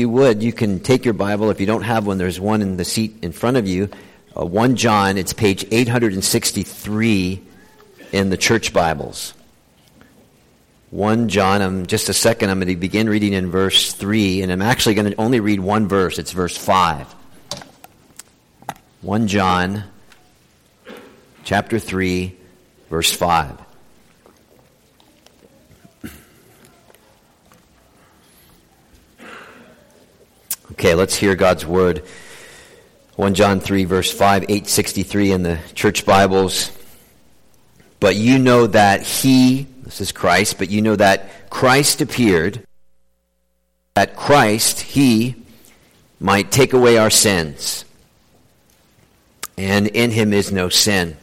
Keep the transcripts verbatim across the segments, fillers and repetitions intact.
You would, you can take your Bible. If you don't have one, there's one in the seat in front of you. Uh, First John, it's page eight sixty-three in the church Bibles. First John, I'm, just a second, I'm going to begin reading in verse three, and I'm actually going to only read one verse. It's verse five. First John, chapter three, verse five. Okay, let's hear God's word. First John three, verse five, eight sixty-three in the church Bibles. But you know that he, this is Christ, but you know that Christ appeared, that Christ, he, might take away our sins. And in him is no sin.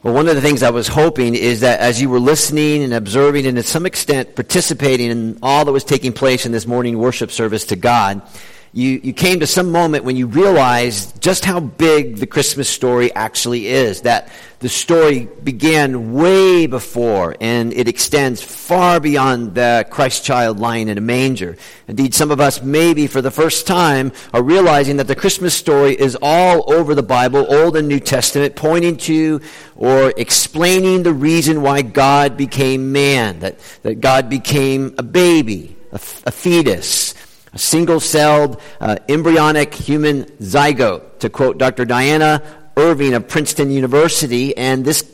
Well, one of the things I was hoping is that as you were listening and observing and to some extent participating in all that was taking place in this morning worship service to God, you, you came to some moment when you realized just how big the Christmas story actually is, that the story began way before and it extends far beyond the Christ child lying in a manger. Indeed, some of us maybe for the first time are realizing that the Christmas story is all over the Bible, Old and New Testament, pointing to or explaining the reason why God became man, that, that God became a baby, a, a fetus, a single-celled, uh, embryonic human zygote, to quote Doctor Diana Irving of Princeton University. And this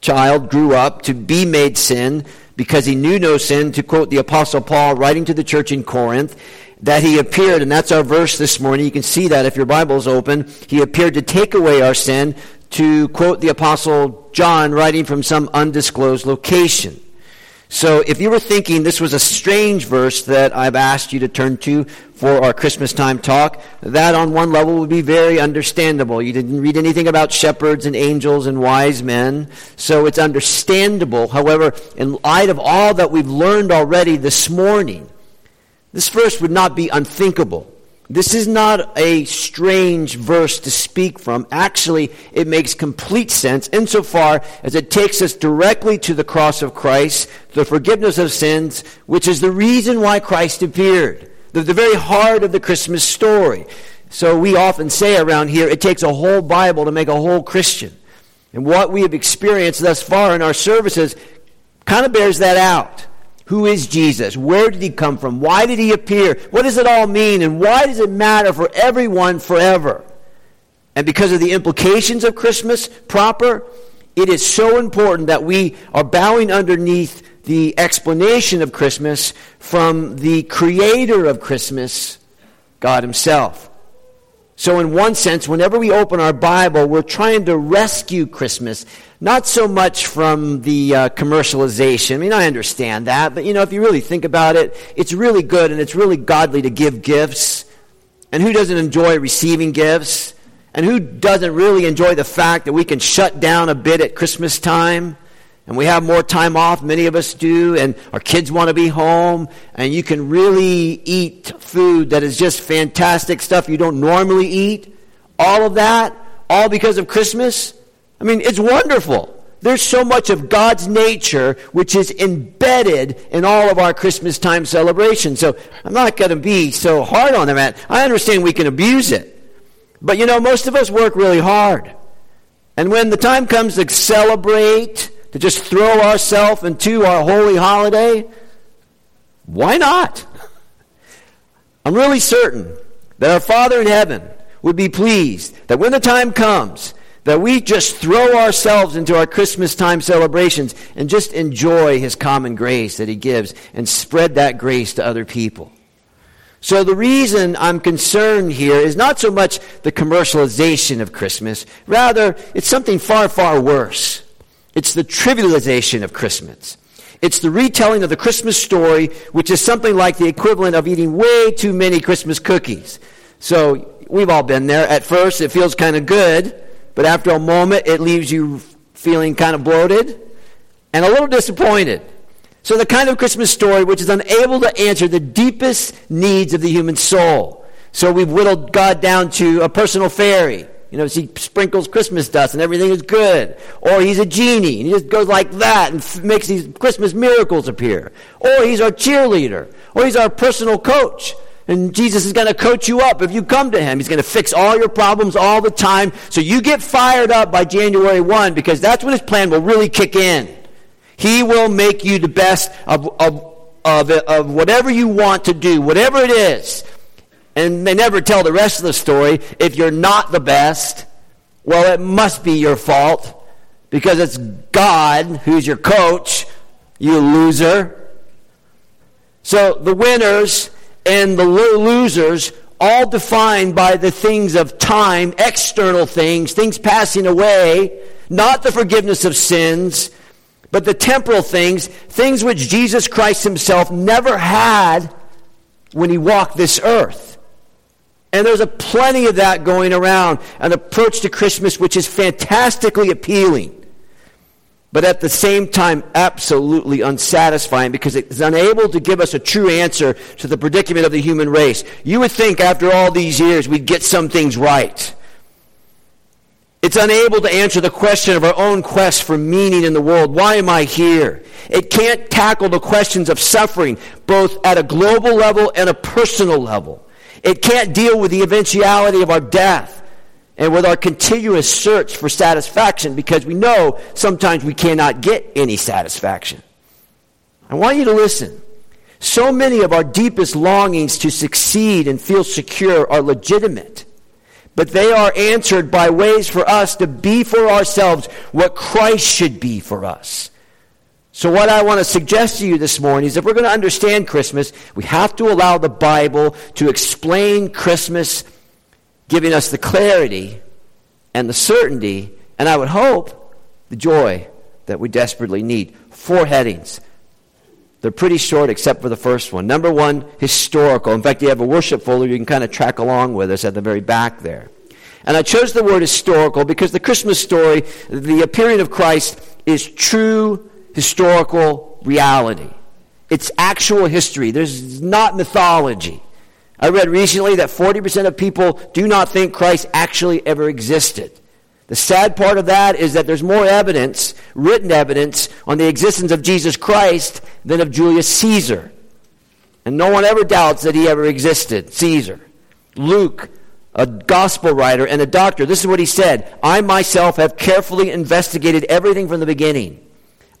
child grew up to be made sin because he knew no sin, to quote the Apostle Paul writing to the church in Corinth, that he appeared, and that's our verse this morning. You can see that if your Bible's open. He appeared to take away our sin, to quote the Apostle John writing from some undisclosed location. So if you were thinking this was a strange verse that I've asked you to turn to for our Christmas time talk, that on one level would be very understandable. You didn't read anything about shepherds and angels and wise men, so it's understandable. However, in light of all that we've learned already this morning, this verse would not be unthinkable. This is not a strange verse to speak from. Actually, it makes complete sense insofar as it takes us directly to the cross of Christ, the forgiveness of sins, which is the reason why Christ appeared, the, the very heart of the Christmas story. So we often say around here, it takes a whole Bible to make a whole Christian. And what we have experienced thus far in our services kind of bears that out. Who is Jesus? Where did he come from? Why did he appear? What does it all mean? And why does it matter for everyone forever? And because of the implications of Christmas proper, it is so important that we are bowing underneath the explanation of Christmas from the creator of Christmas, God himself. So in one sense, whenever we open our Bible, we're trying to rescue Christmas, not so much from the uh, commercialization. I mean, I understand that, but you know, if you really think about it, it's really good and it's really godly to give gifts. And who doesn't enjoy receiving gifts? And who doesn't really enjoy the fact that we can shut down a bit at Christmas time? And we have more time off, many of us do, and our kids want to be home, and you can really eat food that is just fantastic stuff you don't normally eat. All of that, all because of Christmas. I mean, it's wonderful. There's so much of God's nature which is embedded in all of our Christmas time celebrations. So I'm not going to be so hard on that. I understand we can abuse it. But you know, most of us work really hard. And when the time comes to celebrate, to just throw ourselves into our holy holiday? Why not? I'm really certain that our Father in heaven would be pleased that when the time comes, that we just throw ourselves into our Christmas time celebrations and just enjoy his common grace that he gives and spread that grace to other people. So the reason I'm concerned here is not so much the commercialization of Christmas. Rather, it's something far, far worse. It's the trivialization of Christmas. It's the retelling of the Christmas story, which is something like the equivalent of eating way too many Christmas cookies. So we've all been there. At first, it feels kind of good, but after a moment, it leaves you feeling kind of bloated and a little disappointed. So the kind of Christmas story which is unable to answer the deepest needs of the human soul. So we've whittled God down to a personal fairy, You know, she sprinkles Christmas dust and everything is good. Or he's a genie and he just goes like that and f- makes these Christmas miracles appear. Or he's our cheerleader. Or he's our personal coach. And Jesus is going to coach you up if you come to him. He's going to fix all your problems all the time. So you get fired up by January first because that's when his plan will really kick in. He will make you the best of, of, of, of whatever you want to do, whatever it is. And they never tell the rest of the story. If you're not the best, well, it must be your fault because it's God who's your coach, you loser. So the winners and the losers, all defined by the things of time, external things, things passing away, not the forgiveness of sins, but the temporal things, things which Jesus Christ himself never had when he walked this earth. And there's a plenty of that going around, an approach to Christmas which is fantastically appealing, but at the same time absolutely unsatisfying because it's unable to give us a true answer to the predicament of the human race. You would think after all these years we'd get some things right. It's unable to answer the question of our own quest for meaning in the world. Why am I here? It can't tackle the questions of suffering, both at a global level and a personal level. It can't deal with the eventuality of our death and with our continuous search for satisfaction because we know sometimes we cannot get any satisfaction. I want you to listen. So many of our deepest longings to succeed and feel secure are legitimate, but they are answered by ways for us to be for ourselves what Christ should be for us. So what I want to suggest to you this morning is if we're going to understand Christmas, we have to allow the Bible to explain Christmas, giving us the clarity and the certainty, and I would hope the joy that we desperately need. Four headings. They're pretty short except for the first one. Number one, historical. In fact, you have a worship folder you can kind of track along with us at the very back there. And I chose the word historical because the Christmas story, the appearing of Christ, is true historical reality. It's actual history. There's not mythology. I read recently that forty percent of people do not think Christ actually ever existed. The sad part of that is that there's more evidence, written evidence, on the existence of Jesus Christ than of Julius Caesar. And no one ever doubts that he ever existed, Caesar. Luke, a gospel writer and a doctor, this is what he said: "I myself have carefully investigated everything from the beginning.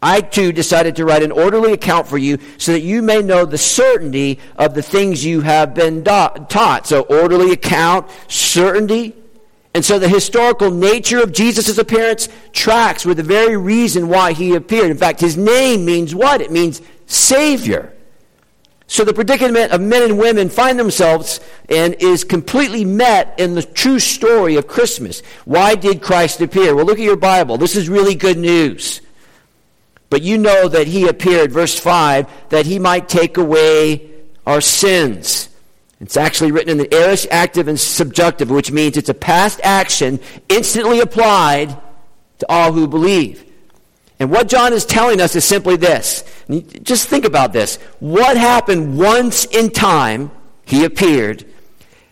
I, too, decided to write an orderly account for you so that you may know the certainty of the things you have been da- taught." So orderly account, certainty. And so the historical nature of Jesus' appearance tracks with the very reason why he appeared. In fact, his name means what? It means Savior. So the predicament of men and women find themselves in is completely met in the true story of Christmas. Why did Christ appear? Well, look at your Bible. This is really good news. But you know that he appeared, verse five, that he might take away our sins. It's actually written in the aorist active and subjunctive, which means it's a past action instantly applied to all who believe. And what John is telling us is simply this. Just think about this. What happened once in time, he appeared,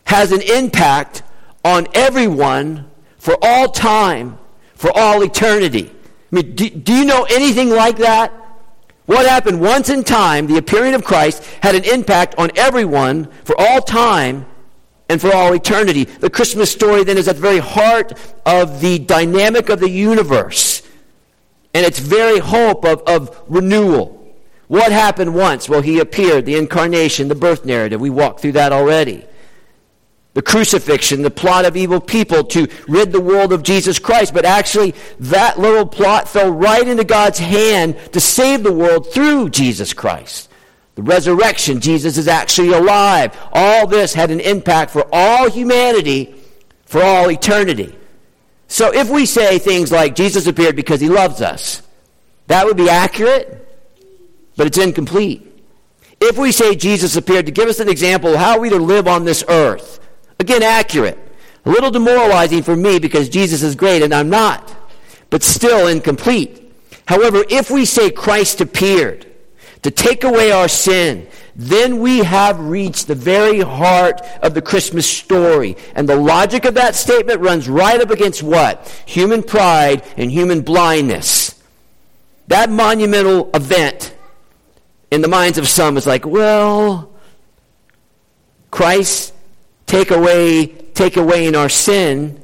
has an impact on everyone for all time, for all eternity. I mean, do, do you know anything like that? What happened once in time, the appearing of Christ, had an impact on everyone for all time and for all eternity. The Christmas story then is at the very heart of the dynamic of the universe and its very hope of, of renewal. What happened once? Well, he appeared, the incarnation, the birth narrative. We walked through that already. The crucifixion, the plot of evil people to rid the world of Jesus Christ. But actually, that little plot fell right into God's hand to save the world through Jesus Christ. The resurrection, Jesus is actually alive. All this had an impact for all humanity, for all eternity. So if we say things like, Jesus appeared because he loves us, that would be accurate, but it's incomplete. If we say Jesus appeared to give us an example of how we to live on this earth, again, accurate. A little demoralizing for me because Jesus is great and I'm not, but still incomplete. However, if we say Christ appeared to take away our sin, then we have reached the very heart of the Christmas story. And the logic of that statement runs right up against what? Human pride and human blindness. That monumental event in the minds of some is like, well, Christ take away, take away in our sin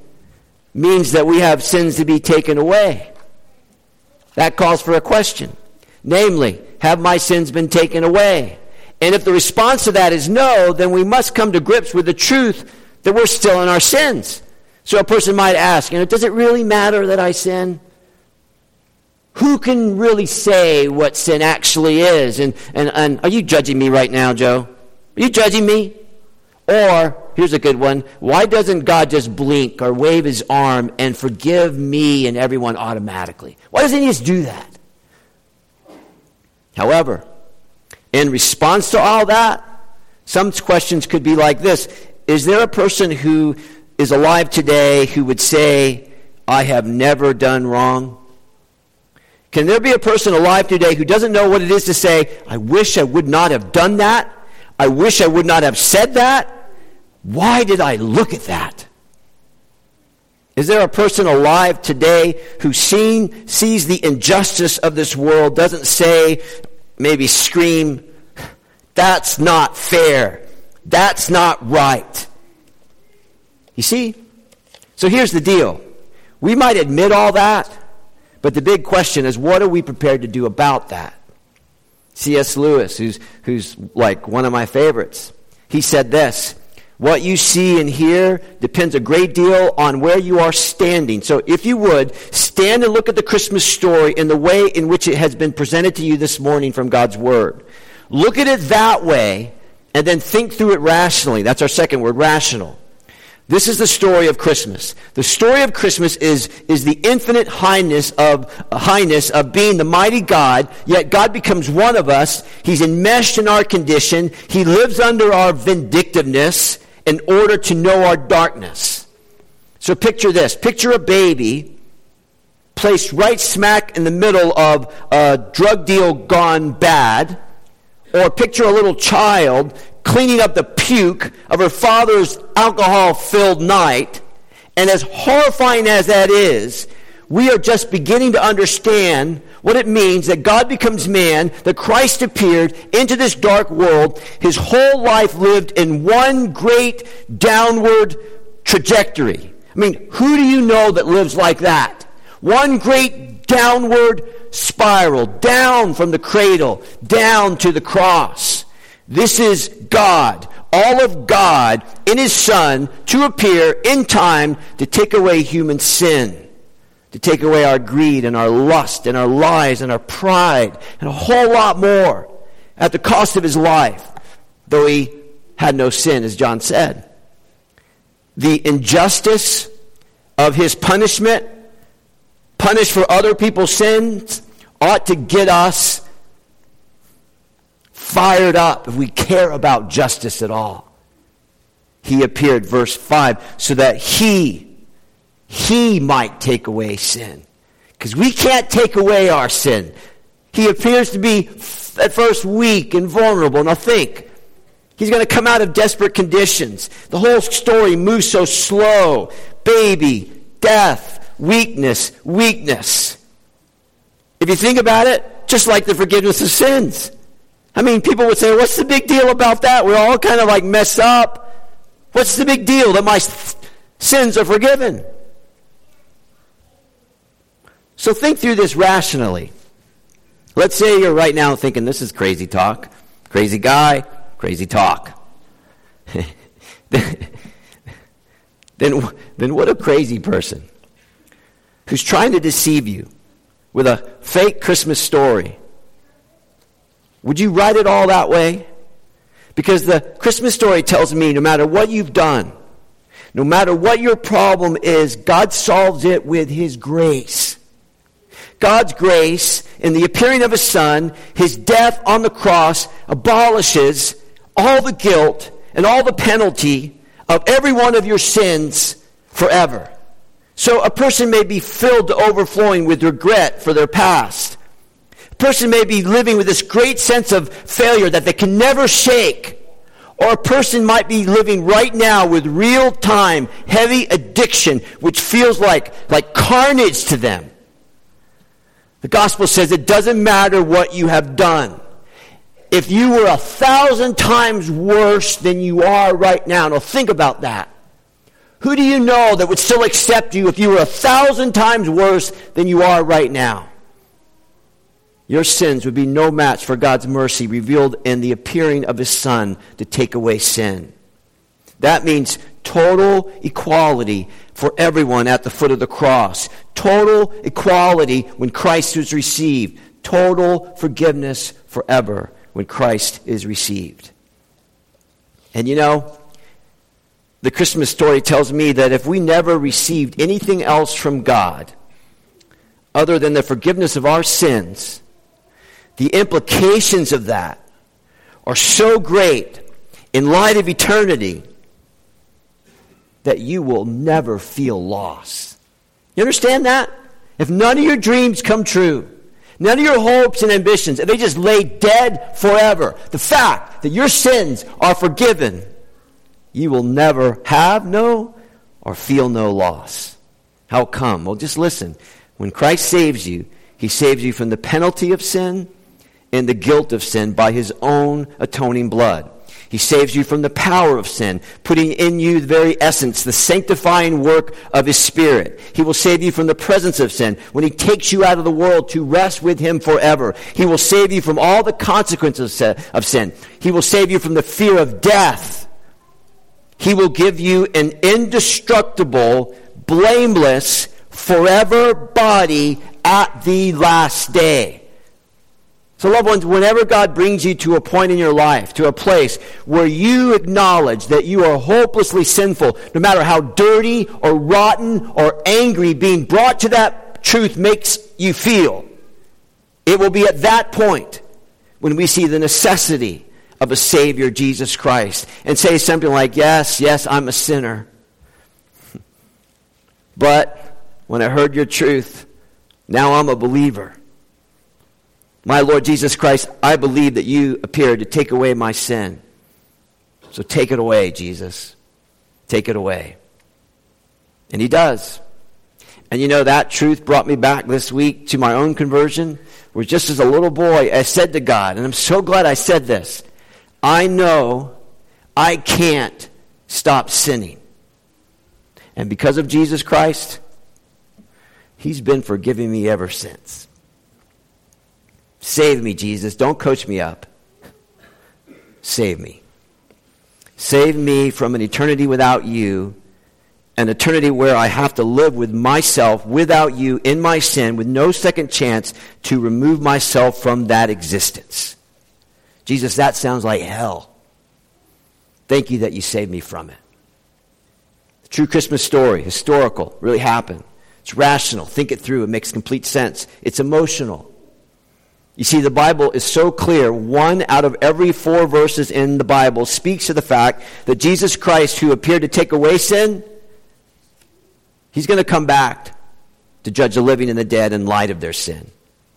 means that we have sins to be taken away. That calls for a question. Namely, have my sins been taken away? And if the response to that is no, then we must come to grips with the truth that we're still in our sins. So a person might ask, you know, does it really matter that I sin? Who can really say what sin actually is? And, and, and are you judging me right now, Joe? Are you judging me? Or, here's a good one, why doesn't God just blink or wave his arm and forgive me and everyone automatically? Why doesn't he just do that? However, in response to all that, some questions could be like this. Is there a person who is alive today who would say, I have never done wrong? Can there be a person alive today who doesn't know what it is to say, I wish I would not have done that. I wish I would not have said that. Why did I look at that? Is there a person alive today who seen, sees the injustice of this world, doesn't say, maybe scream, that's not fair. That's not right. You see? So here's the deal. We might admit all that, but the big question is, what are we prepared to do about that? C S. Lewis, who's, who's like one of my favorites, he said this, what you see and hear depends a great deal on where you are standing. So if you would, stand and look at the Christmas story in the way in which it has been presented to you this morning from God's Word. Look at it that way, and then think through it rationally. That's our second word, rational. This is the story of Christmas. The story of Christmas is, is the infinite highness of, highness of being the mighty God, yet God becomes one of us. He's enmeshed in our condition. He lives under our vindictiveness in order to know our darkness. So picture this. Picture a baby placed right smack in the middle of a drug deal gone bad, or picture a little child cleaning up the puke of her father's alcohol-filled night. And as horrifying as that is, we are just beginning to understand what it means that God becomes man, that Christ appeared into this dark world, his whole life lived in one great downward trajectory. I mean, who do you know that lives like that? One great downward spiral, down from the cradle, down to the cross. This is God, all of God in his Son to appear in time to take away human sin, to take away our greed and our lust and our lies and our pride and a whole lot more at the cost of his life, though he had no sin, as John said. The injustice of his punishment, punished for other people's sins, ought to get us fired up if we care about justice at all. He appeared, verse five, so that he, he might take away sin. Because we can't take away our sin. He appears to be at first weak and vulnerable. Now think, he's going to come out of desperate conditions. The whole story moves so slow. Baby, death, weakness, weakness. If you think about it, just like the forgiveness of sins. I mean, people would say, what's the big deal about that? We're all kind of like messed up. What's the big deal that my sins are forgiven? So think through this rationally. Let's say you're right now thinking, this is crazy talk. Crazy guy, crazy talk. then, then what a crazy person who's trying to deceive you with a fake Christmas story. Would you write it all that way? Because the Christmas story tells me no matter what you've done, no matter what your problem is, God solves it with his grace. God's grace in the appearing of his Son, his death on the cross, abolishes all the guilt and all the penalty of every one of your sins forever. So a person may be filled to overflowing with regret for their past. person may be living with this great sense of failure that they can never shake. Or a person might be living right now with real-time, heavy addiction, which feels like, like carnage to them. The gospel says it doesn't matter what you have done. If you were a thousand times worse than you are right now, now think about that. Who do you know that would still accept you if you were a thousand times worse than you are right now? Your sins would be no match for God's mercy revealed in the appearing of His Son to take away sin. That means total equality for everyone at the foot of the cross. Total equality when Christ is received. Total forgiveness forever when Christ is received. And you know, the Christmas story tells me that if we never received anything else from God other than the forgiveness of our sins, the implications of that are so great in light of eternity that you will never feel lost. You understand that? If none of your dreams come true, none of your hopes and ambitions, if they just lay dead forever, the fact that your sins are forgiven, you will never have no or feel no loss. How come? Well, just listen. When Christ saves you, He saves you from the penalty of sin and the guilt of sin by His own atoning blood. He saves you from the power of sin, putting in you the very essence, the sanctifying work of His Spirit. He will save you from the presence of sin when He takes you out of the world to rest with Him forever. He will save you from all the consequences of sin. He will save you from the fear of death. He will give you an indestructible, blameless, forever body at the last day. So loved ones, whenever God brings you to a point in your life, to a place where you acknowledge that you are hopelessly sinful, no matter how dirty or rotten or angry being brought to that truth makes you feel, it will be at that point when we see the necessity of a Savior, Jesus Christ, and say something like, yes, yes, I'm a sinner. But when I heard your truth, now I'm a believer. My Lord Jesus Christ, I believe that you appeared to take away my sin. So take it away, Jesus. Take it away. And He does. And you know, that truth brought me back this week to my own conversion, where just as a little boy, I said to God, and I'm so glad I said this, I know I can't stop sinning. And because of Jesus Christ, He's been forgiving me ever since. Save me, Jesus. Don't coach me up. Save me. Save me from an eternity without you, an eternity where I have to live with myself, without you, in my sin, with no second chance to remove myself from that existence. Jesus, that sounds like hell. Thank you that you saved me from it. The true Christmas story, historical, really happened. It's rational. Think it through. It makes complete sense. It's emotional. You see, the Bible is so clear. One out of every four verses in the Bible speaks to the fact that Jesus Christ, who appeared to take away sin, He's going to come back to judge the living and the dead in light of their sin.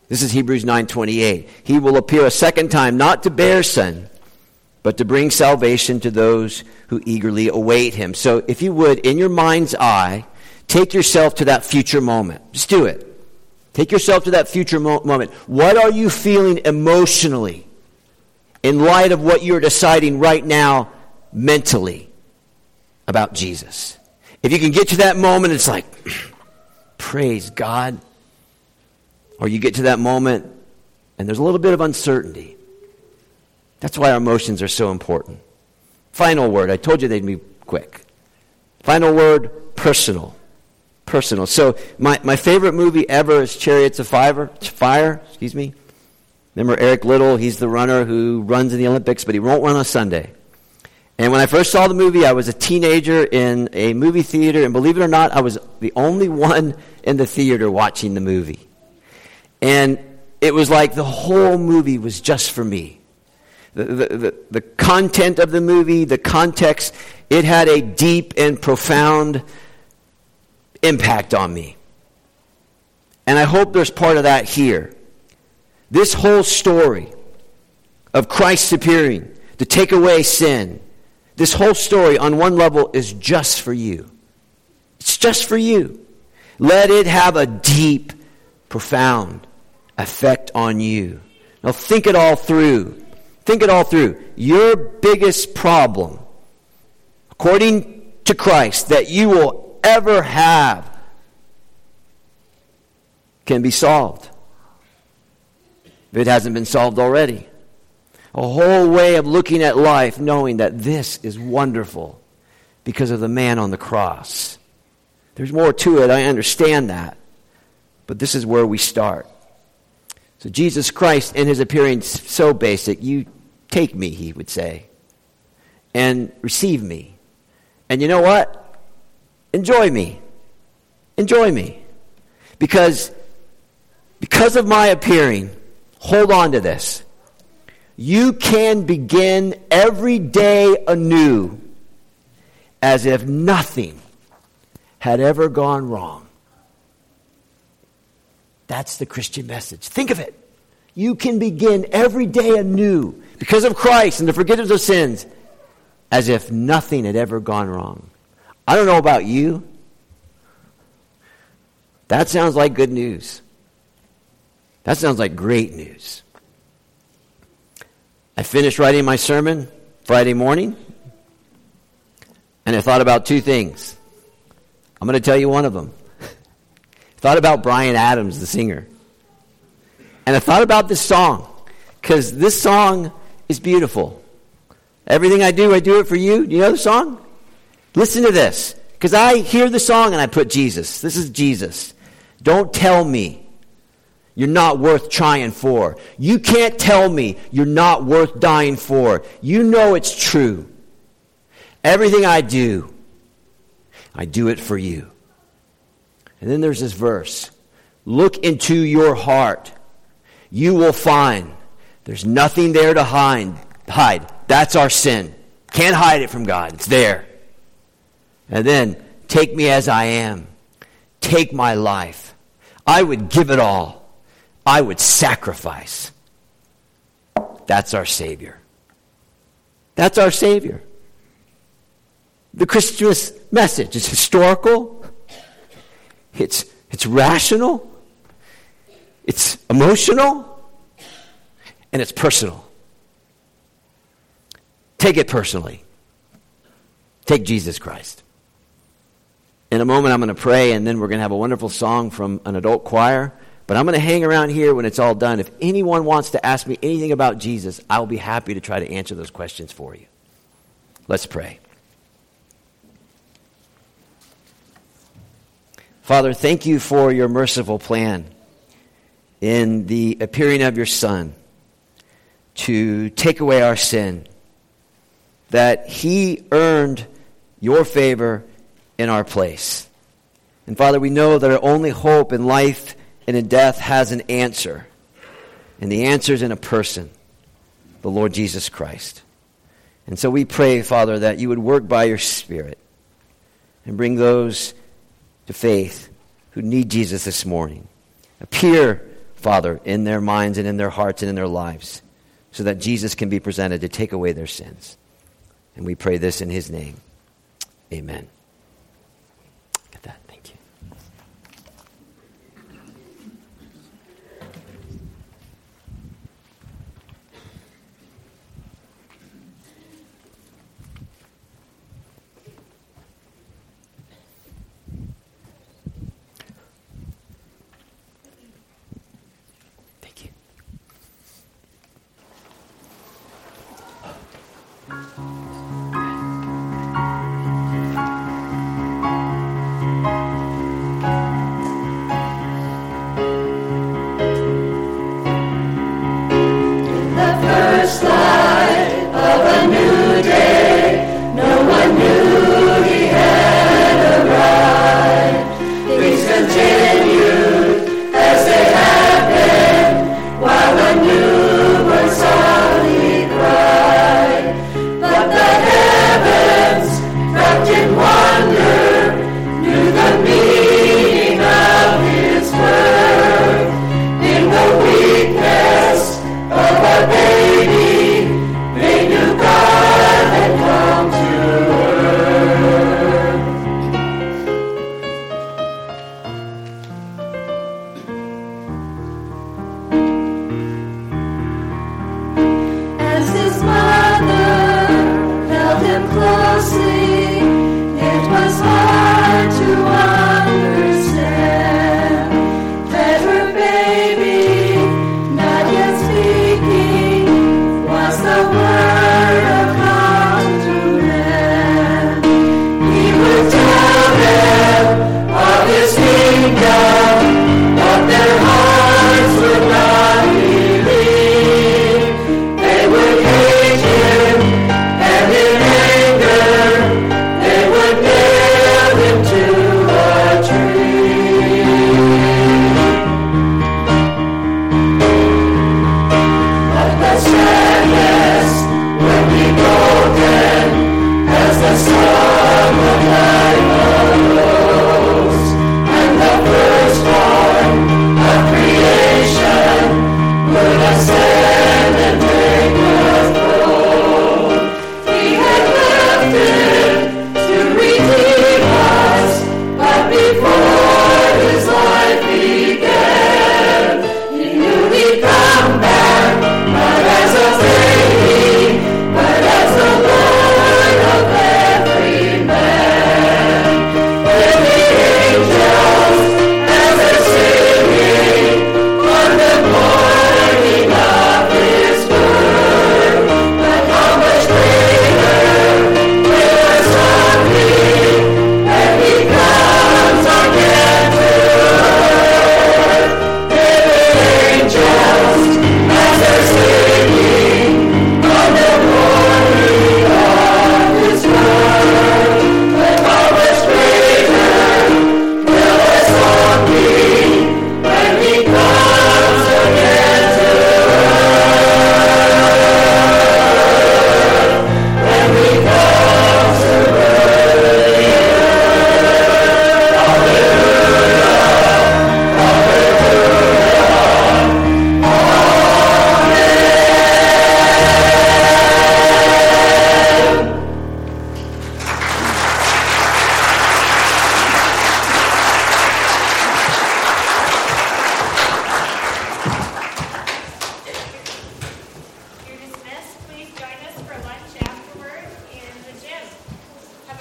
This is Hebrews nine twenty-eight. He will appear a second time, not to bear sin, but to bring salvation to those who eagerly await Him. So if you would, in your mind's eye, take yourself to that future moment. Just do it. Take yourself to that future mo- moment. What are you feeling emotionally in light of what you're deciding right now mentally about Jesus? If you can get to that moment, it's like, praise God. Or you get to that moment and there's a little bit of uncertainty. That's why our emotions are so important. Final word. I told you they'd be quick. Final word, personal. Personal. So my, my favorite movie ever is Chariots of Fire. Fire, excuse me. Remember Eric Liddell? He's the runner who runs in the Olympics, but he won't run on Sunday. And when I first saw the movie, I was a teenager in a movie theater, and believe it or not, I was the only one in the theater watching the movie. And it was like the whole movie was just for me. The, the, the, the content of the movie, the context, it had a deep and profound impact on me. And I hope there's part of that here. This whole story of Christ appearing to take away sin, this whole story on one level is just for you. It's just for you. Let it have a deep, profound effect on you. Now think it all through. Think it all through. Your biggest problem, according to Christ, that you will ever have can be solved if it hasn't been solved already. A whole way of looking at life, knowing that this is wonderful because of the man on the cross. There's more to it, I understand that. But this is where we start. So Jesus Christ in his appearance, so basic, you take me, he would say, and receive me. And you know what? Enjoy me. Enjoy me. Because, because of my appearing, hold on to this. You can begin every day anew as if nothing had ever gone wrong. That's the Christian message. Think of it. You can begin every day anew because of Christ and the forgiveness of sins as if nothing had ever gone wrong. I don't know about you. That sounds like good news. That sounds like great news. I finished writing my sermon Friday morning, and I thought about two things. I'm going to tell you one of them. I thought about Brian Adams, the singer. And I thought about this song, because this song is beautiful. Everything I do, I do it for you. Do you know the song? Listen to this, because I hear the song and I put Jesus. This is Jesus. Don't tell me you're not worth trying for. You can't tell me you're not worth dying for. You know it's true. Everything I do, I do it for you. And then there's this verse. Look into your heart. You will find there's nothing there to hide. Hide. That's our sin. Can't hide it from God. It's there. And then, take me as I am. Take my life. I would give it all. I would sacrifice. That's our Savior. That's our Savior. The Christmas message is historical. It's, it's rational. It's emotional. And it's personal. Take it personally. Take Jesus Christ. In a moment I'm going to pray, and then we're going to have a wonderful song from an adult choir. But I'm going to hang around here when it's all done. If anyone wants to ask me anything about Jesus, I'll be happy to try to answer those questions for you. Let's pray. Father, thank you for your merciful plan in the appearing of your Son to take away our sin, that he earned your favor in our place. And Father, we know that our only hope in life and in death has an answer. And the answer is in a person, the Lord Jesus Christ. And so we pray, Father, that you would work by your Spirit and bring those to faith who need Jesus this morning. Appear, Father, in their minds and in their hearts and in their lives so that Jesus can be presented to take away their sins. And we pray this in his name. Amen. Thank you.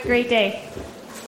Great day.